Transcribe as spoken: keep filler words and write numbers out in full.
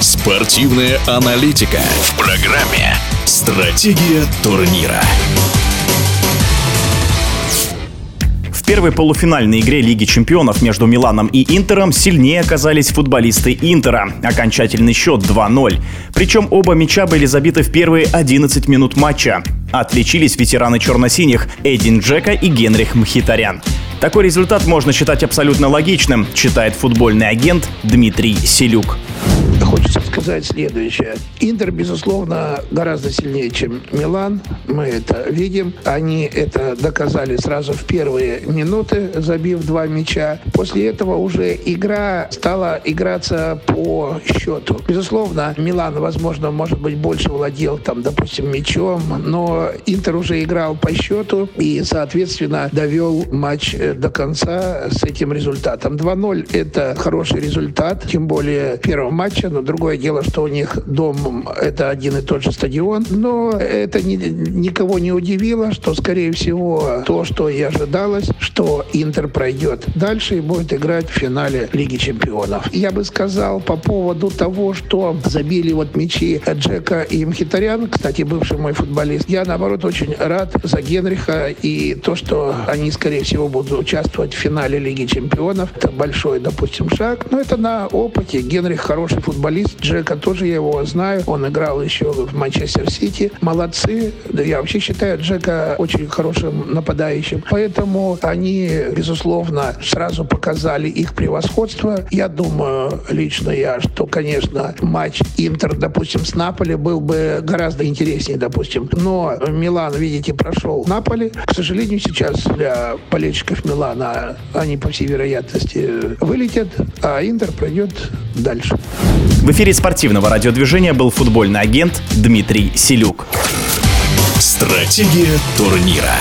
Спортивная аналитика в программе «Стратегия турнира». В первой полуфинальной игре Лиги чемпионов между Миланом и Интером сильнее оказались футболисты Интера. Окончательный счет два ноль. Причем оба мяча были забиты в первые одиннадцать минут матча. Отличились ветераны черно-синих Эдин Джеко и Генрих Мхитарян. Такой результат можно считать абсолютно логичным, считает футбольный агент Дмитрий Селюк. Хочется сказать следующее. Интер, безусловно, гораздо сильнее, чем Милан. Мы это видим. Они это доказали сразу в первые минуты, забив два мяча. После этого уже игра стала играться по счету. Безусловно, Милан, возможно, может быть, больше владел, там, допустим, мячом, но Интер уже играл по счету и, соответственно, довел матч до конца с этим результатом. два ноль – это хороший результат, тем более первого матча. Но другое дело, что у них дом – это один и тот же стадион. Но это ни, никого не удивило, что, скорее всего, то, что и ожидалось, что Интер пройдет дальше и будет играть в финале Лиги чемпионов. Я бы сказал по поводу того, что забили вот мячи Джека и Мхитарян, кстати, бывший мой футболист, я, наоборот, очень рад за Генриха и то, что они, скорее всего, будут участвовать в финале Лиги чемпионов. Это большой, допустим, шаг, но это на опыте. Генрих хороший футболист. Футболист Джека, тоже я его знаю. Он играл еще в Манчестер-Сити. Молодцы. Я вообще считаю Джека очень хорошим нападающим. Поэтому они, безусловно, сразу показали их превосходство. Я думаю, лично я, что, конечно, матч Интер, допустим, с Наполи был бы гораздо интереснее, допустим. Но Милан, видите, прошел Наполи. К сожалению, сейчас для болельщиков Милана они, по всей вероятности, вылетят, а Интер пройдет дальше. В эфире спортивного радиодвижения был футбольный агент Дмитрий Селюк. Стратегия турнира.